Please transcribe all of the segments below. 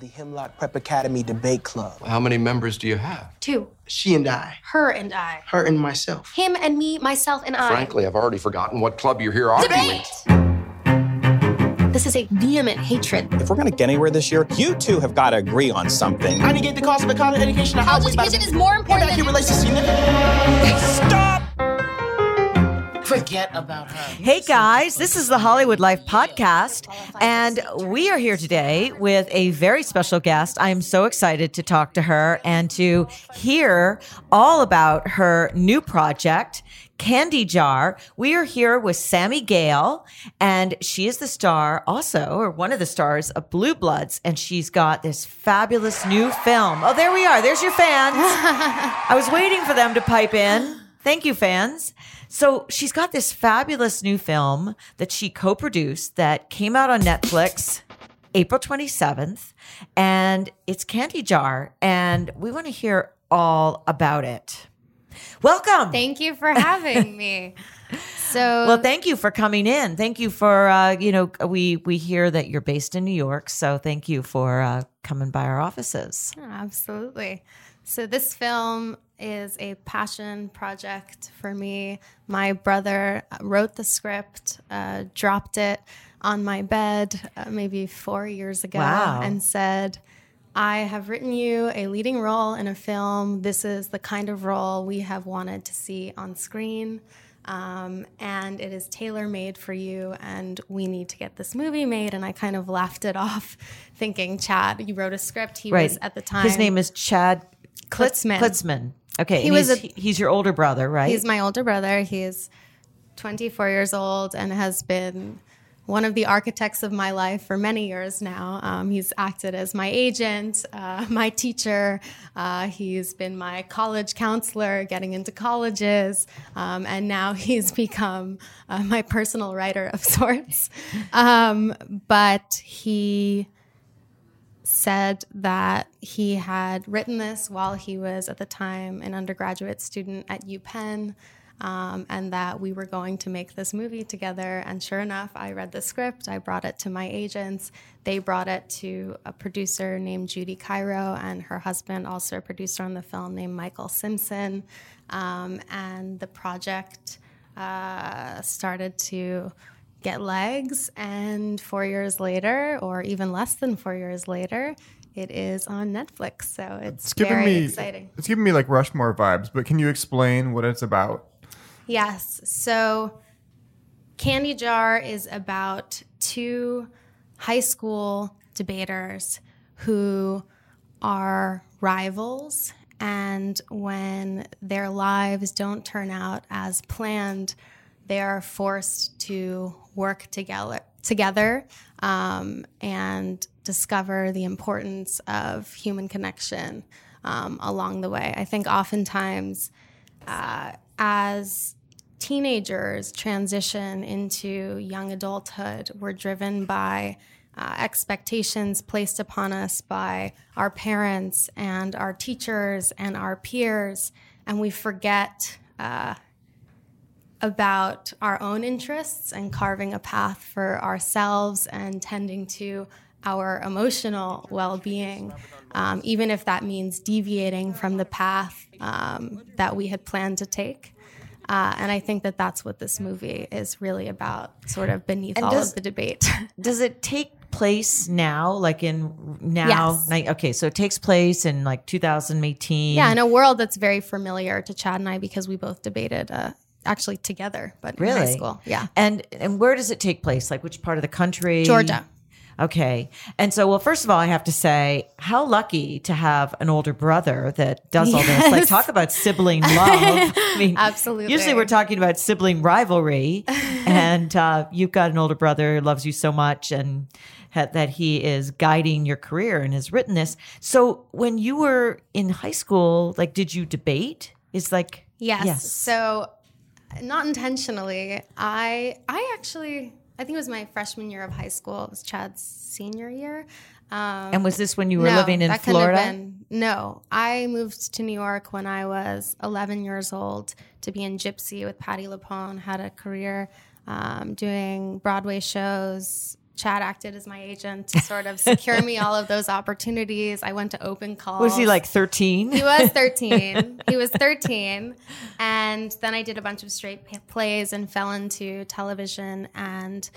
The Hemlock Prep Academy Debate Club. How many members do you have? 2. She and I. Her and I. Her and myself. Him and me, myself and I. Frankly, I've already forgotten what club you're here arguing. Debate! This is a vehement hatred. If we're going to get anywhere this year, you two have got to agree on something. I negate the cost of a common education. College education is more important than... Stop! Forget about her. Hey, guys, this is the Hollywood Life podcast, and we are here today with a very special guest. I am so excited to talk to her and to hear all about her new project, Candy Jar. We are here with Sammy Gale, and she is the star also, or one of the stars of Blue Bloods, and she's got this fabulous new film. Oh, there we are. There's your fans. I was waiting for them to pipe in. Thank you, fans. So she's got this fabulous new film that she co-produced that came out on Netflix April 27th, and it's Candy Jar, and we want to hear all about it. Welcome. Thank you for having me. Well, thank you for coming in. Thank you for, we hear that you're based in New York, so thank you for coming by our offices. Oh, absolutely. So this film is a passion project for me. My brother wrote the script, dropped it on my bed maybe 4 years ago. Wow. And said, I have written you a leading role in a film. This is the kind of role we have wanted to see on screen. And it is tailor-made for you, and we need to get this movie made. And I kind of laughed it off thinking, Chad, you wrote a script. He was at the time. His name is Chad Klitzman. Okay. He's your older brother, right? He's my older brother. He is 24 years old and has been one of the architects of my life for many years now. He's acted as my agent, my teacher. He's been my college counselor, getting into colleges. And now he's become my personal writer of sorts. But he said that he had written this while he was, at the time, an undergraduate student at UPenn, and that we were going to make this movie together. And sure enough, I read the script. I brought it to my agents. They brought it to a producer named Judy Cairo and her husband, also a producer on the film, named Michael Simpson. And the project started to get legs, and 4 years later, or even less than 4 years later, it is on Netflix. So it's very exciting. It's giving me like Rushmore vibes, but can you explain what it's about? Yes. So Candy Jar is about two high school debaters who are rivals, and when their lives don't turn out as planned, they are forced to work together and discover the importance of human connection along the way. I think oftentimes as teenagers transition into young adulthood, we're driven by expectations placed upon us by our parents and our teachers and our peers, and we forget about our own interests and carving a path for ourselves and tending to our emotional well-being, even if that means deviating from the path that we had planned to take. And I think that that's what this movie is really about, sort of beneath all of the debate. Does it take place now, like in now? Yes. Okay, so it takes place in like 2018. Yeah, in a world that's very familiar to Chad and I because we both debated actually together, but really? In high school. Yeah. And where does it take place? Like which part of the country? Georgia. Okay. And so, well, first of all, I have to say how lucky to have an older brother that does all this. Like, talk about sibling love. I mean, absolutely. Usually we're talking about sibling rivalry and you've got an older brother who loves you so much and that he is guiding your career and has written this. So when you were in high school, like, did you debate? It's like, yes. So not intentionally. I think it was my freshman year of high school. It was Chad's senior year. And was this when you were living in Florida? No, I moved to New York when I was 11 years old to be in Gypsy with Patti LuPone, had a career doing Broadway shows. Chad acted as my agent to sort of secure me all of those opportunities. I went to open calls. Was he like 13? He was 13. And then I did a bunch of straight plays and fell into television and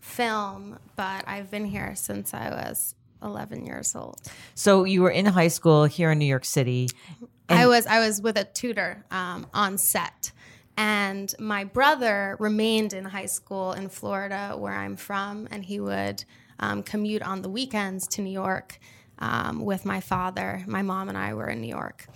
film. But I've been here since I was 11 years old. So you were in high school here in New York City. I was with a tutor on set. And my brother remained in high school in Florida, where I'm from, and he would commute on the weekends to New York with my father. My mom and I were in New York.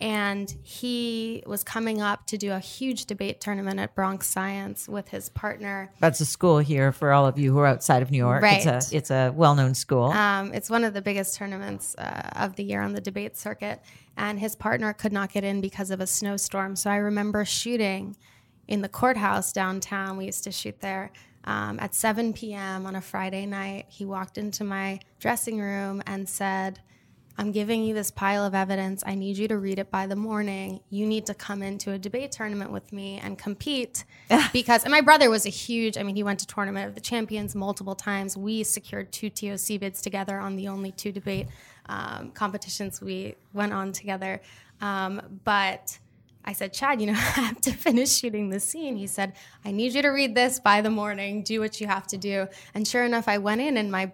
And he was coming up to do a huge debate tournament at Bronx Science with his partner. That's a school here for all of you who are outside of New York. Right. It's a well-known school. It's one of the biggest tournaments of the year on the debate circuit. And his partner could not get in because of a snowstorm. So I remember shooting in the courthouse downtown. We used to shoot there at 7 p.m. on a Friday night. He walked into my dressing room and said, "I'm giving you this pile of evidence. I need you to read it by the morning. You need to come into a debate tournament with me and compete." And my brother was he went to Tournament of the Champions multiple times. We secured 2 TOC bids together on the only 2 debate competitions we went on together. But I said, "Chad, I have to finish shooting this scene." He said, "I need you to read this by the morning. Do what you have to do." And sure enough, I went in and my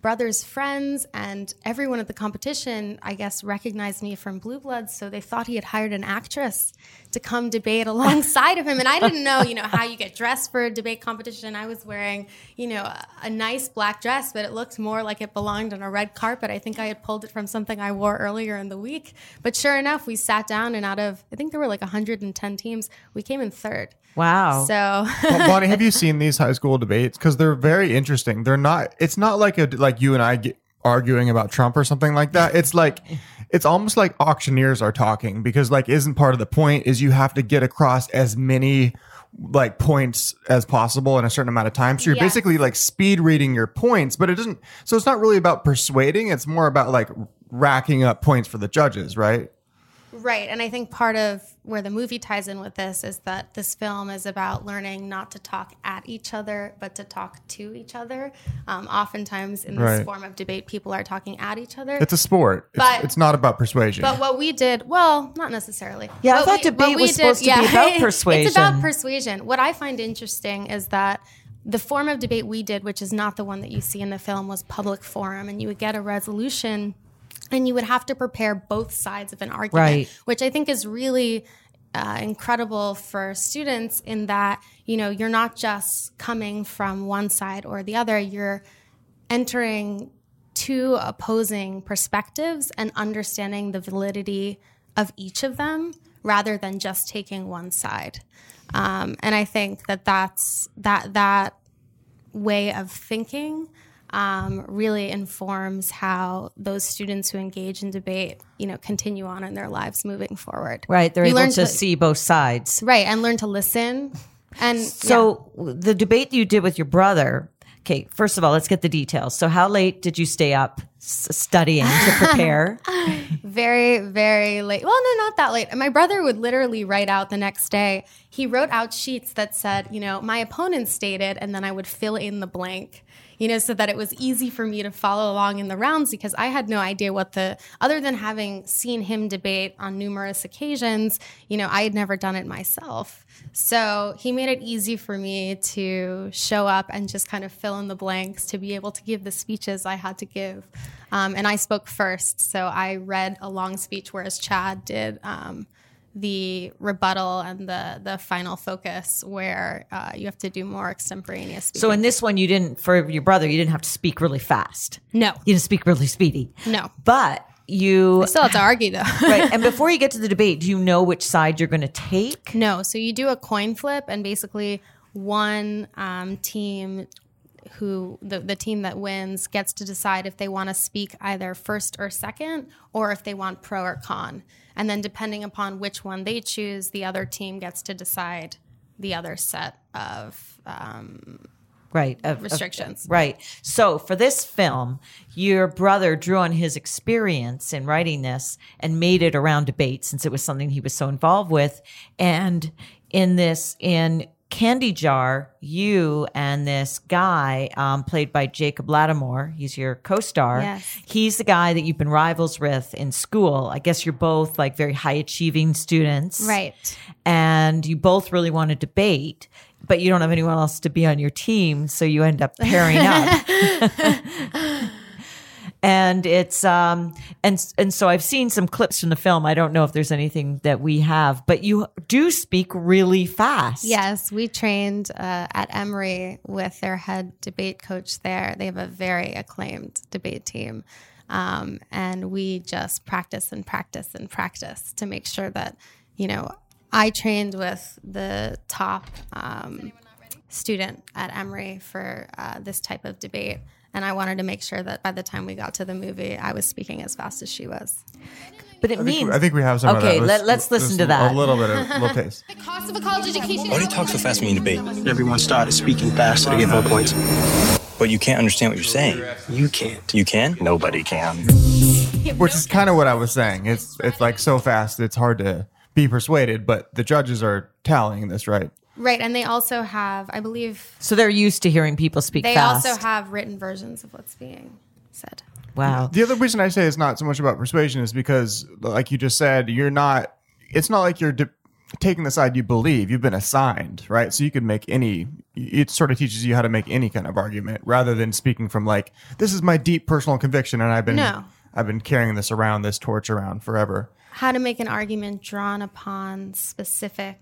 brother's friends and everyone at the competition, I guess, recognized me from Blue Bloods, so they thought he had hired an actress to come debate alongside of him. And I didn't know, how you get dressed for a debate competition. I was wearing, a nice black dress, but it looked more like it belonged on a red carpet. I think I had pulled it from something I wore earlier in the week. But sure enough, we sat down, and out of, I think there were like 110 teams, we came in third. Wow. So, Bonnie, have you seen these high school debates? Because they're very interesting. They're not. It's not like you and I get arguing about Trump or something like that. It's like, it's almost like auctioneers are talking, because isn't part of the point is you have to get across as many points as possible in a certain amount of time. So you're basically speed reading your points, but it doesn't. So it's not really about persuading. It's more about racking up points for the judges, right? Right. And I think part of where the movie ties in with this is that this film is about learning not to talk at each other, but to talk to each other. Oftentimes in this form of debate, people are talking at each other. It's a sport. But it's not about persuasion. But what we did, well, not necessarily. Yeah, I thought debate was supposed to be about persuasion. It's about persuasion. What I find interesting is that the form of debate we did, which is not the one that you see in the film, was public forum. And you would get a resolution, and you would have to prepare both sides of an argument, which I think is really incredible for students in that, you're not just coming from one side or the other. You're entering two opposing perspectives and understanding the validity of each of them rather than just taking one side. And I think that way of thinking really informs how those students who engage in debate, continue on in their lives moving forward. Right. They're able to see both sides. Right. And learn to listen. And so the debate you did with your brother. Okay. First of all, let's get the details. So how late did you stay up studying to prepare? Very, very late. Well, no, not that late. And my brother would literally write out the next day. He wrote out sheets that said, my opponent stated, and then I would fill in the blank. So that it was easy for me to follow along in the rounds, because I had no idea other than having seen him debate on numerous occasions, I had never done it myself. So he made it easy for me to show up and just kind of fill in the blanks to be able to give the speeches I had to give. And I spoke first. So I read a long speech, whereas Chad did the rebuttal and the final focus where you have to do more extemporaneous speaking. So in this one, you didn't, for your brother, you didn't have to speak really fast. No. You didn't speak really speedy. No. But you... I still have to argue though. Right. And before you get to the debate, do you know which side you're going to take? No. So you do a coin flip and basically one team... who the team that wins gets to decide if they want to speak either first or second, or if they want pro or con. And then depending upon which one they choose, the other team gets to decide the other set of restrictions. Right. So for this film, your brother drew on his experience in writing this and made it around debate, since it was something he was so involved with. And in this, in Candy Jar, you and this guy played by Jacob Lattimore, he's your co-star. Yes. He's the guy that you've been rivals with in school. I guess you're both like very high achieving students. Right. And you both really want to debate, but you don't have anyone else to be on your team. So you end up pairing up. And it's and so I've seen some clips from the film. I don't know if there's anything that we have, but you do speak really fast. Yes, we trained at Emory with their head debate coach there. They have a very acclaimed debate team, and we just practice to make sure that, you know, I trained with the top student at Emory for this type of debate. And I wanted to make sure that by the time we got to the movie, I was speaking as fast as she was. But it I think we have some of that. Okay, let's listen to that. A little bit of little taste. The cost of a college education. Why do you talk so fast when you debate? Everyone started speaking faster to get more points. But you can't understand what you're saying. You can't. You can? Nobody can. Which is kind of what I was saying. It's like so fast, it's hard to be persuaded. But the judges are tallying this, right? Right, and they also have, I believe... So they're used to hearing people speak fast. They also have written versions of what's being said. Wow. The other reason I say it's not so much about persuasion is because, like you just said, you're not... It's not like you're taking the side you believe. You've been assigned, right? So you could make any... It sort of teaches you how to make any kind of argument rather than speaking from like, this is my deep personal conviction and I've been carrying this around, this torch around forever. How to make an argument drawn upon specific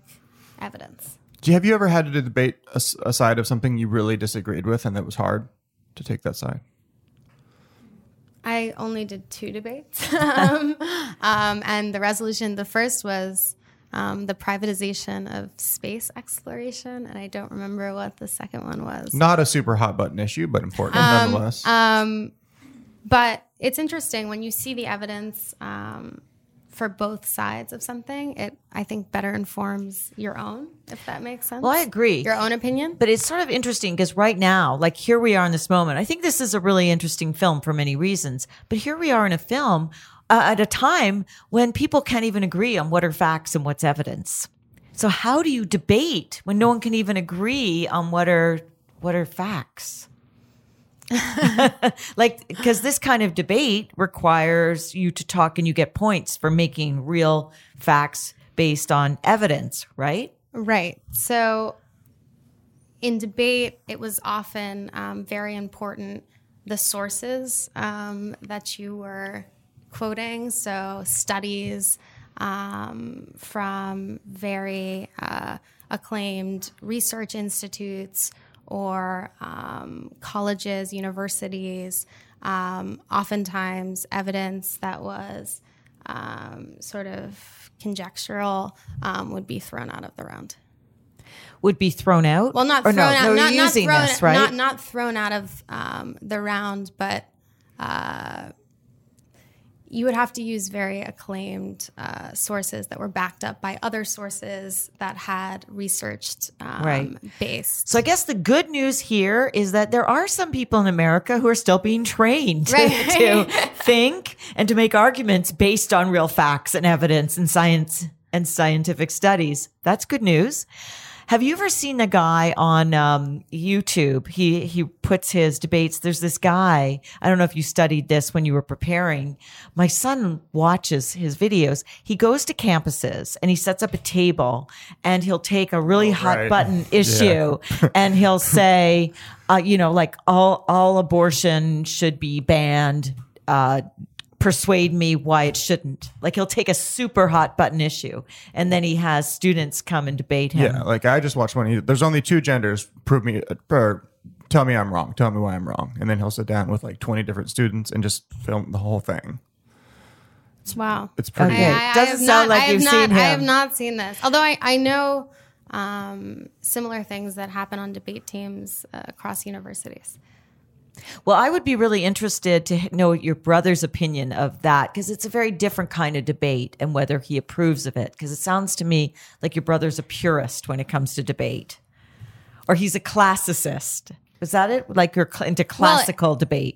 evidence. Have you ever had to debate a side of something you really disagreed with and that was hard to take that side? I only did 2 debates. And the resolution, the first was the privatization of space exploration. And I don't remember what the second one was. Not a super hot button issue, but important nonetheless. But it's interesting when you see the evidence for both sides of something, it, I think, better informs your own, if that makes sense. Well, I agree. Your own opinion. But it's sort of interesting because right now, like here we are in this moment. I think this is a really interesting film for many reasons. But here we are in a film at a time when people can't even agree on what are facts and what's evidence. So how do you debate when no one can even agree on what are facts? Like, because this kind of debate requires you to talk and you get points for making real facts based on evidence, right? Right. So in debate, it was often very important, the sources that you were quoting. So studies from very acclaimed research institutes, or colleges, universities, oftentimes evidence that was sort of conjectural would be thrown out of the round. Would be thrown out? Well, not thrown out. No, not, using not thrown, this, right? Not thrown out of the round, but you would have to use very acclaimed sources that were backed up by other sources that had researched base. So I guess the good news here is that there are some people in America who are still being trained to think and to make arguments based on real facts and evidence and science and scientific studies. That's good news. Have you ever seen the guy on YouTube? He puts his debates. There's this guy. I don't know if you studied this when you were preparing. My son watches his videos. He goes to campuses and he sets up a table and he'll take a really hot button issue and he'll say, like all abortion should be banned, persuade me why it shouldn't. Like, he'll take a super hot button issue and then he has students come and debate him. Yeah, like I just watched one. There's only two genders. Prove me, or tell me I'm wrong. Tell me why I'm wrong. And then he'll sit down with like 20 different students and just film the whole thing. Wow. It's pretty good. Okay. Doesn't sound like you've seen him. I have not seen this. Although I know similar things that happen on debate teams across universities. Well, I would be really interested to know your brother's opinion of that, because it's a very different kind of debate, and whether he approves of it, because it sounds to me like your brother's a purist when it comes to debate, or he's a classicist. Is that it? Like you're into classical debate.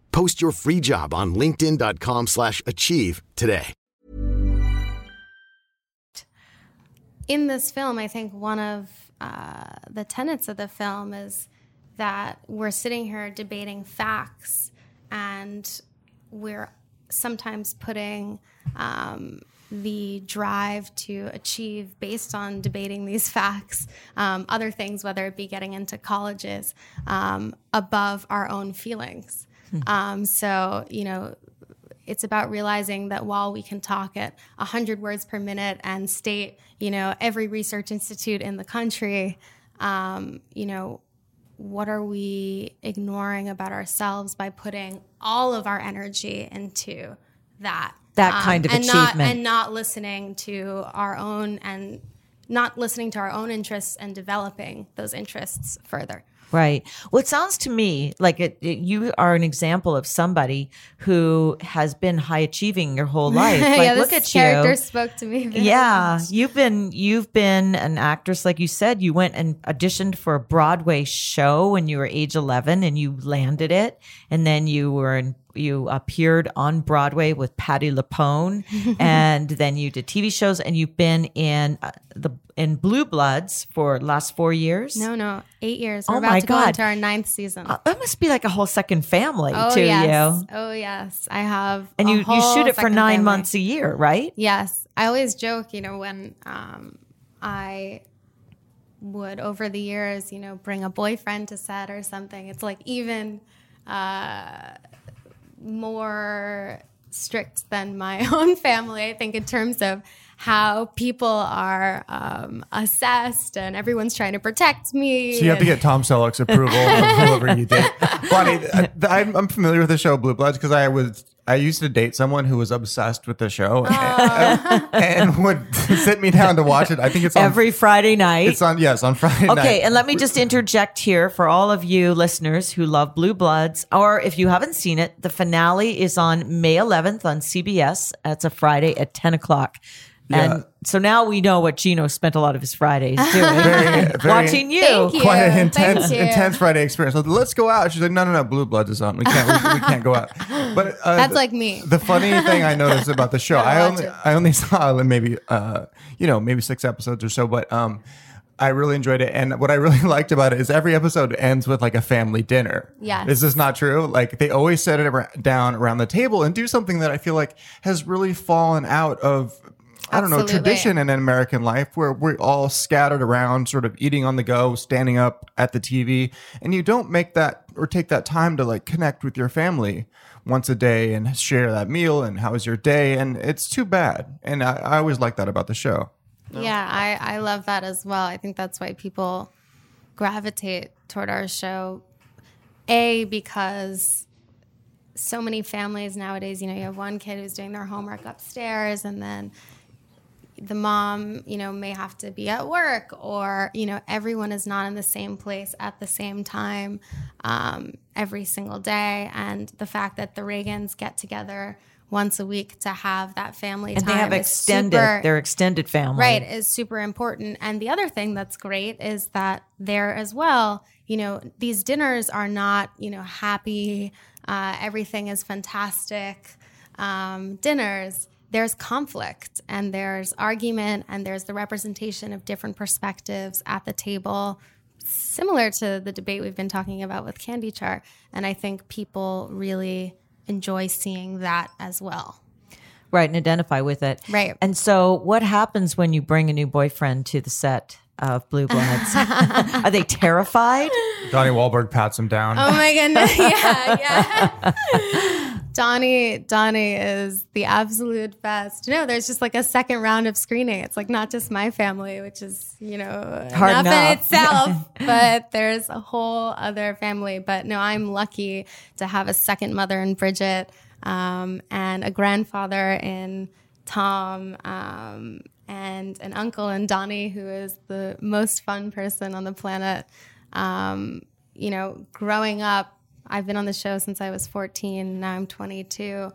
Post your free job on linkedin.com/achieve today. In this film, I think one of the tenets of the film is that we're sitting here debating facts, and we're sometimes putting the drive to achieve based on debating these facts, other things, whether it be getting into colleges, above our own feelings. So, you know, it's about realizing that while we can talk at 100 words per minute and state, you know, every research institute in the country, you know, what are we ignoring about ourselves by putting all of our energy into that kind of achievement, and not listening to our own interests and developing those interests further. Right. Well, it sounds to me like you are an example of somebody who has been high achieving your whole life. Like, yeah, look at you. This character spoke to me. Yeah, much. You've been an actress, like you said. You went and auditioned for a Broadway show when you were age 11, and you landed it. And then you appeared on Broadway with Patti LuPone, and then you did TV shows, and you've been in in Blue Bloods for the last 4 years. No, 8 years. We're about to go into our 9th season. That must be like a whole second family to you. Oh yes, I have. And you shoot it for 9 months a year, right? Yes, I always joke, you know, when I would over the years, you know, bring a boyfriend to set or something. It's like even more strict than my own family, I think, in terms of how people are assessed, and everyone's trying to protect me. So you have to get Tom Selleck's approval of whoever you date. Bonnie, I'm familiar with the show Blue Bloods because I used to date someone who was obsessed with the show and would sit me down to watch it. I think it's on every Friday night. It's on, yes, on Friday night. Okay, and let me just interject here for all of you listeners who love Blue Bloods, or if you haven't seen it, the finale is on May 11th on CBS. It's a Friday at 10 o'clock. Yeah. And so now we know what Gino spent a lot of his Fridays doing. Very, very watching you. Thank you. Quite an intense Friday experience. So, let's go out. She's like, no, Blue Bloods is on. We can't go out. But that's like me. The funny thing I noticed about the show, I only saw maybe, you know, maybe 6 episodes or so, but I really enjoyed it. And what I really liked about it is every episode ends with like a family dinner. Yeah. Is this not true? Like they always set it down around the table and do something that I feel like has really fallen out of... I don't know, tradition in American life where we're all scattered around, sort of eating on the go, standing up at the TV. And you don't make that or take that time to like connect with your family once a day and share that meal and how was your day. And it's too bad. And I always like that about the show. Yeah, I love that as well. I think that's why people gravitate toward our show. Because so many families nowadays, you know, you have one kid who's doing their homework upstairs and then the mom, you know, may have to be at work, or, you know, everyone is not in the same place at the same time every single day. And the fact that the Reagans get together once a week to have that family time. And they have their extended family. Right, is super important. And the other thing that's great is that there as well, you know, these dinners are not, you know, happy, everything is fantastic dinners. there's conflict and there's argument and there's the representation of different perspectives at the table, similar to the debate we've been talking about with Candy Jar. And I think people really enjoy seeing that as well. Right, and identify with it. Right. And so what happens when you bring a new boyfriend to the set of Blue Bloods? Are they terrified? Donnie Wahlberg pats him down. Oh, my goodness. Yeah, yeah. Donnie is the absolute best. No, there's just like a second round of screening. It's like not just my family, which is, you know, hard enough in itself, but there's a whole other family. But no, I'm lucky to have a second mother in Bridget. And a grandfather in Tom, and an uncle in Donnie, who is the most fun person on the planet. You know, growing up, I've been on the show since I was 14. Now I'm 22.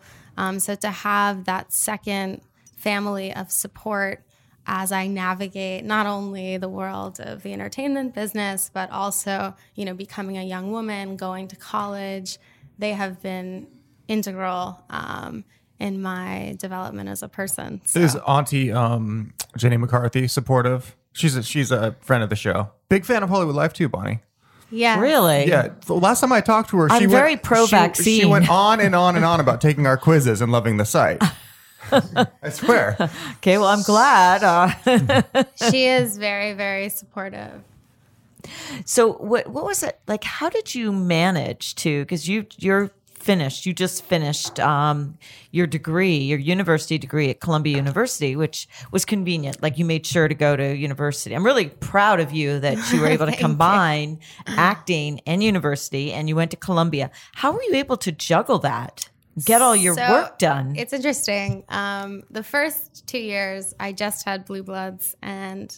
So to have that second family of support as I navigate not only the world of the entertainment business, but also, you know, becoming a young woman, going to college, they have been integral in my development as a person. So. Is Auntie Jenny McCarthy supportive? She's a friend of the show. Big fan of Hollywood Life too, Bonnie. Yeah. Really? Yeah. The last time I talked to her, I'm very pro-vaccine. She went on and on and on about taking our quizzes and loving the site. I swear. Okay, well, I'm glad. She is very, very supportive. So what was it? Like, how did you manage to, because you're finished. You just finished your degree, your university degree at Columbia University, which was convenient. Like you made sure to go to university. I'm really proud of you that you were able to combine acting and university, and you went to Columbia. How were you able to juggle that? Get all your work done. It's interesting. The first 2 years, I just had Blue Bloods and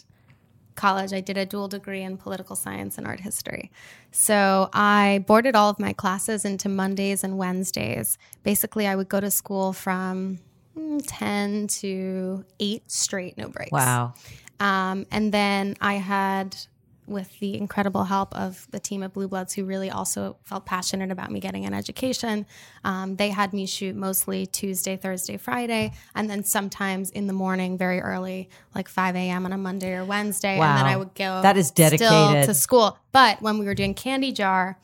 college. I did a dual degree in political science and art history. So I boarded all of my classes into Mondays and Wednesdays. Basically, I would go to school from 10 to 8 straight, no breaks. Wow. And then I had, with the incredible help of the team at Blue Bloods, who really also felt passionate about me getting an education, they had me shoot mostly Tuesday, Thursday, Friday, and then sometimes in the morning, very early, like 5 a.m. on a Monday or Wednesday. Wow. And then I would go that is dedicated. Still to school. But when we were doing Candy Jar,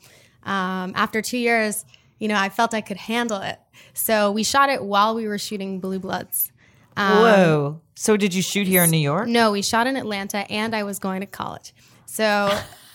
after 2 years, you know, I felt I could handle it. So we shot it while we were shooting Blue Bloods. Whoa. So did you shoot here in New York? No, we shot in Atlanta, and I was going to college. So,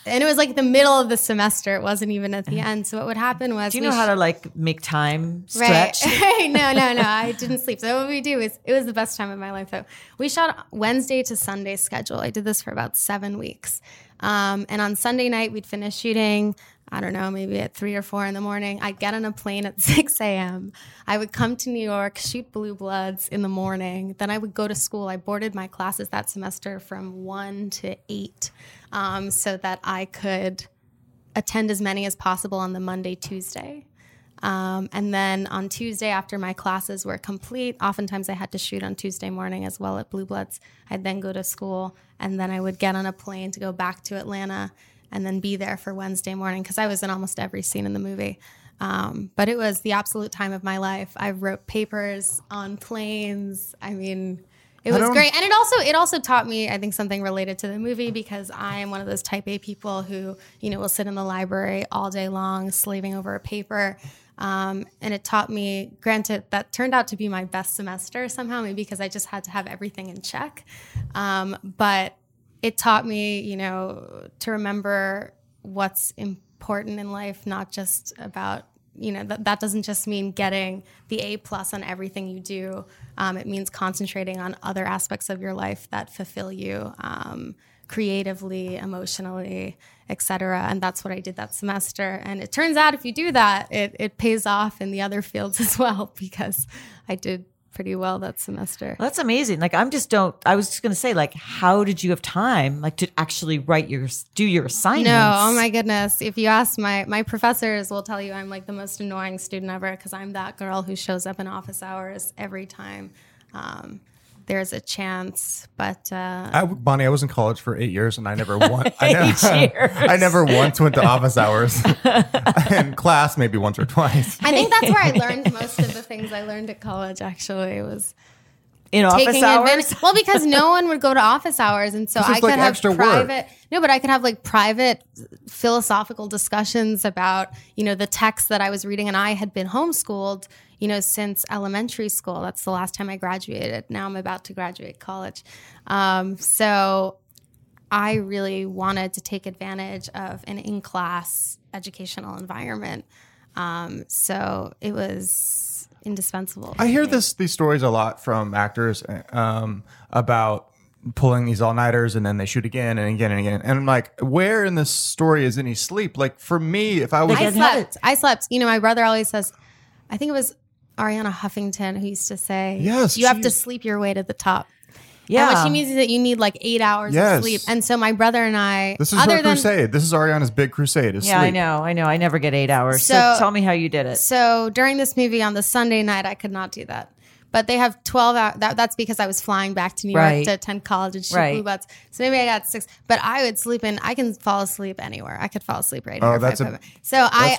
and it was like the middle of the semester. It wasn't even at the end. So what would happen was... Do you know how to like make time stretch? Right. No. I didn't sleep. So what we do is, it was the best time of my life though. We shot Wednesday to Sunday schedule. I did this for about 7 weeks. And on Sunday night, we'd finish shooting, I don't know, maybe at 3 or 4 in the morning. I'd get on a plane at 6 a.m. I would come to New York, shoot Blue Bloods in the morning. Then I would go to school. I boarded my classes that semester from 1 to 8, so that I could attend as many as possible on the Monday, Tuesday. And then on Tuesday, after my classes were complete, oftentimes I had to shoot on Tuesday morning as well at Blue Bloods. I'd then go to school, and then I would get on a plane to go back to Atlanta and then be there for Wednesday morning, because I was in almost every scene in the movie. But it was the absolute time of my life. I wrote papers on planes. I mean, it was great. And it also taught me, I think, something related to the movie, because I am one of those type A people who, you know, will sit in the library all day long slaving over a paper. And it taught me, granted, that turned out to be my best semester somehow, maybe because I just had to have everything in check. But it taught me, you know, to remember what's important in life, not just about, you know, that doesn't just mean getting the A+ on everything you do. It means concentrating on other aspects of your life that fulfill you creatively, emotionally, etc. And that's what I did that semester. And it turns out if you do that, it pays off in the other fields as well, because I did pretty well that semester. Well, that's amazing. Like, I was just going to say, like, how did you have time, like, to actually do your assignments? No, oh my goodness. If you ask my professors will tell you I'm like the most annoying student ever, because I'm that girl who shows up in office hours every time. There's a chance, but Bonnie, I was in college for 8 years, and I never once went to office hours. In class, maybe once or twice. I think that's where I learned most of the things I learned at college. Actually, it was in office hours? Well, because no one would go to office hours. And so I could have private, no, but I could have like private philosophical discussions about, you know, the text that I was reading. And I had been homeschooled, you know, since elementary school. That's the last time I graduated. Now I'm about to graduate college. So I really wanted to take advantage of an in-class educational environment. So it was indispensable. I hear these stories a lot from actors about pulling these all-nighters and then they shoot again and again and again. And I'm like, where in this story is any sleep? Like for me, if I was... I slept. You know, my brother always says, I think it was Arianna Huffington who used to say, yes, you have to sleep your way to the top. Yeah. And what she means is that you need like 8 hours of sleep. And so my brother and I... This is her crusade. This is Ariana's big crusade is sleep. I know. I never get 8 hours. So tell me how you did it. So during this movie on the Sunday night, I could not do that. But they have 12 hours. That's because I was flying back to New York to attend college and shoot Blue Bloods. So maybe I got 6. But I would sleep in. I can fall asleep anywhere. I could fall asleep right here. That's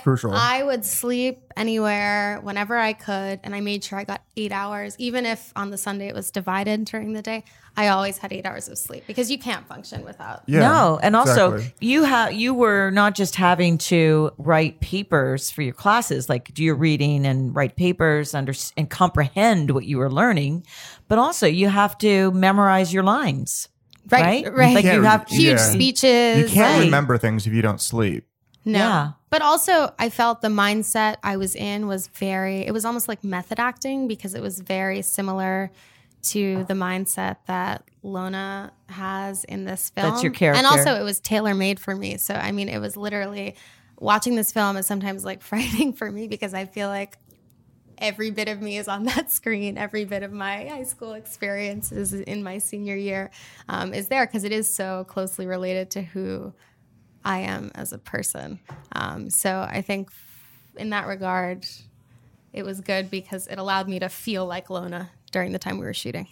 crucial. I would sleep anywhere whenever I could. And I made sure I got 8 hours. Even if on the Sunday it was divided during the day, I always had 8 hours of sleep because you can't function without. Yeah, no. And also you were not just having to write papers for your classes, like do your reading and write papers and comprehend what you were learning, but also you have to memorize your lines. Right. Like you have huge speeches. You can't remember things if you don't sleep. No. Yeah. But also I felt the mindset I was in was it was almost like method acting because it was very similar to the mindset that Lona has in this film. That's your character. And also it was tailor-made for me. So, I mean, it was literally watching this film is sometimes like frightening for me because I feel like every bit of me is on that screen. Every bit of my high school experiences in my senior year is there because it is so closely related to who I am as a person. So I think in that regard, it was good because it allowed me to feel like Lona during the time we were shooting.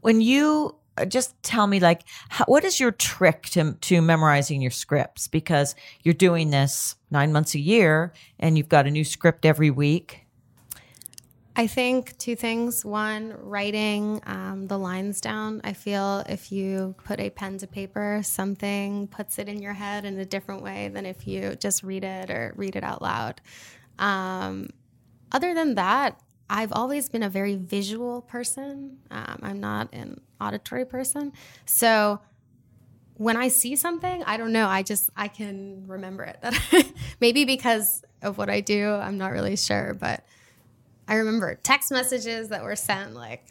When you just tell me, like, what is your trick to memorizing your scripts? Because you're doing this 9 months a year and you've got a new script every week. I think two things. One, writing the lines down. I feel if you put a pen to paper, something puts it in your head in a different way than if you just read it or read it out loud. Other than that, I've always been a very visual person. I'm not an auditory person. So when I see something, I don't know. I can remember it. Maybe because of what I do, I'm not really sure. But I remember text messages that were sent like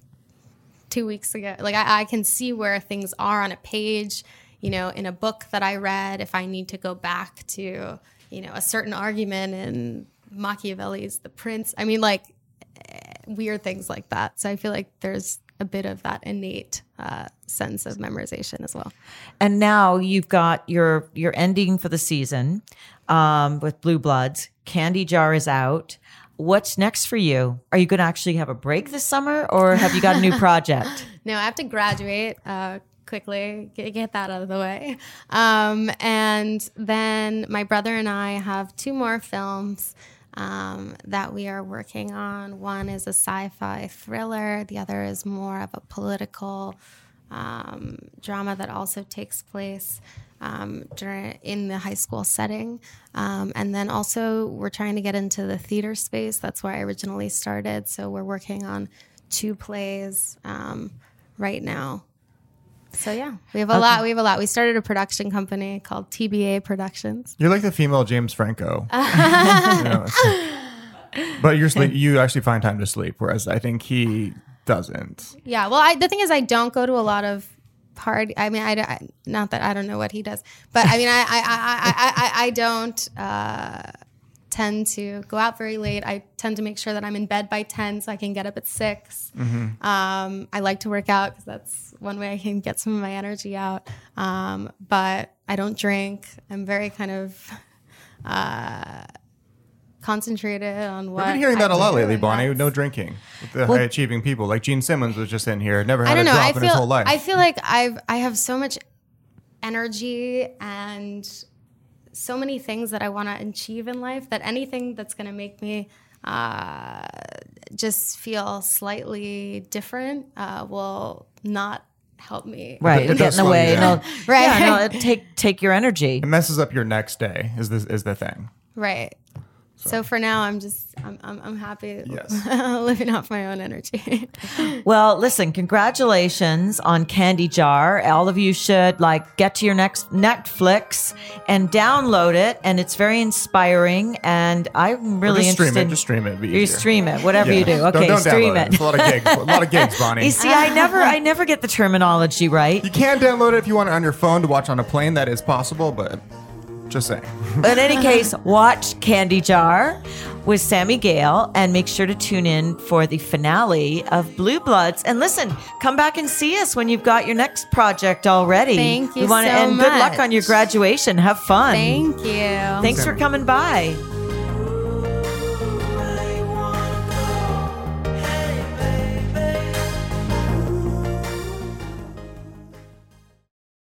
2 weeks ago. Like I can see where things are on a page, you know, in a book that I read. If I need to go back to, you know, a certain argument in Machiavelli's The Prince. I mean, like, weird things like that. So I feel like there's a bit of that innate sense of memorization as well. And now you've got your ending for the season with Blue Bloods. Candy Jar is out. What's next for you? Are you going to actually have a break this summer or have you got a new project? No, I have to graduate quickly, get that out of the way. And then my brother and I have 2 more films that we are working on. One is a sci-fi thriller. The other is more of a political drama that also takes place in the high school setting. And then also we're trying to get into the theater space. That's where I originally started. So we're working on 2 plays right now. So yeah, we have a lot. We have a lot. We started a production company called TBA Productions. You're like the female James Franco. But you actually find time to sleep, whereas I think he doesn't. Yeah. Well, the thing is, I don't go to a lot of party. I mean, not that I don't know what he does, but I mean, I don't tend to go out very late. I tend to make sure that I'm in bed by 10 so I can get up at 6. Mm-hmm. I like to work out because that's one way I can get some of my energy out. But I don't drink. I'm very kind of concentrated on what I've been hearing that a lot lately, Bonnie. No drinking. High achieving people like Gene Simmons was just in here. Never had a drop in his whole life. I feel like I have so much energy and so many things that I want to achieve in life that anything that's going to make me just feel slightly different will not help me. Right, get in the way. No, right. Yeah, no, it take your energy. It messes up your next day. Is the thing. Right. So for now, I'm happy living off my own energy. Well, listen, congratulations on Candy Jar. All of you should get to your next Netflix and download it. And it's very inspiring. And I'm really interested. Just stream it. You stream it, whatever you do. Okay, don't stream it. It's a lot of gigs. A lot of gigs, Bonnie. You see, I never get the terminology right. You can download it if you want it on your phone to watch on a plane. That is possible, but. Just saying. In any case, watch Candy Jar with Sammy Gale and make sure to tune in for the finale of Blue Bloods. And listen, come back and see us when you've got your next project already. Thank you so much. Good luck on your graduation. Have fun. Thank you. Thanks for coming by.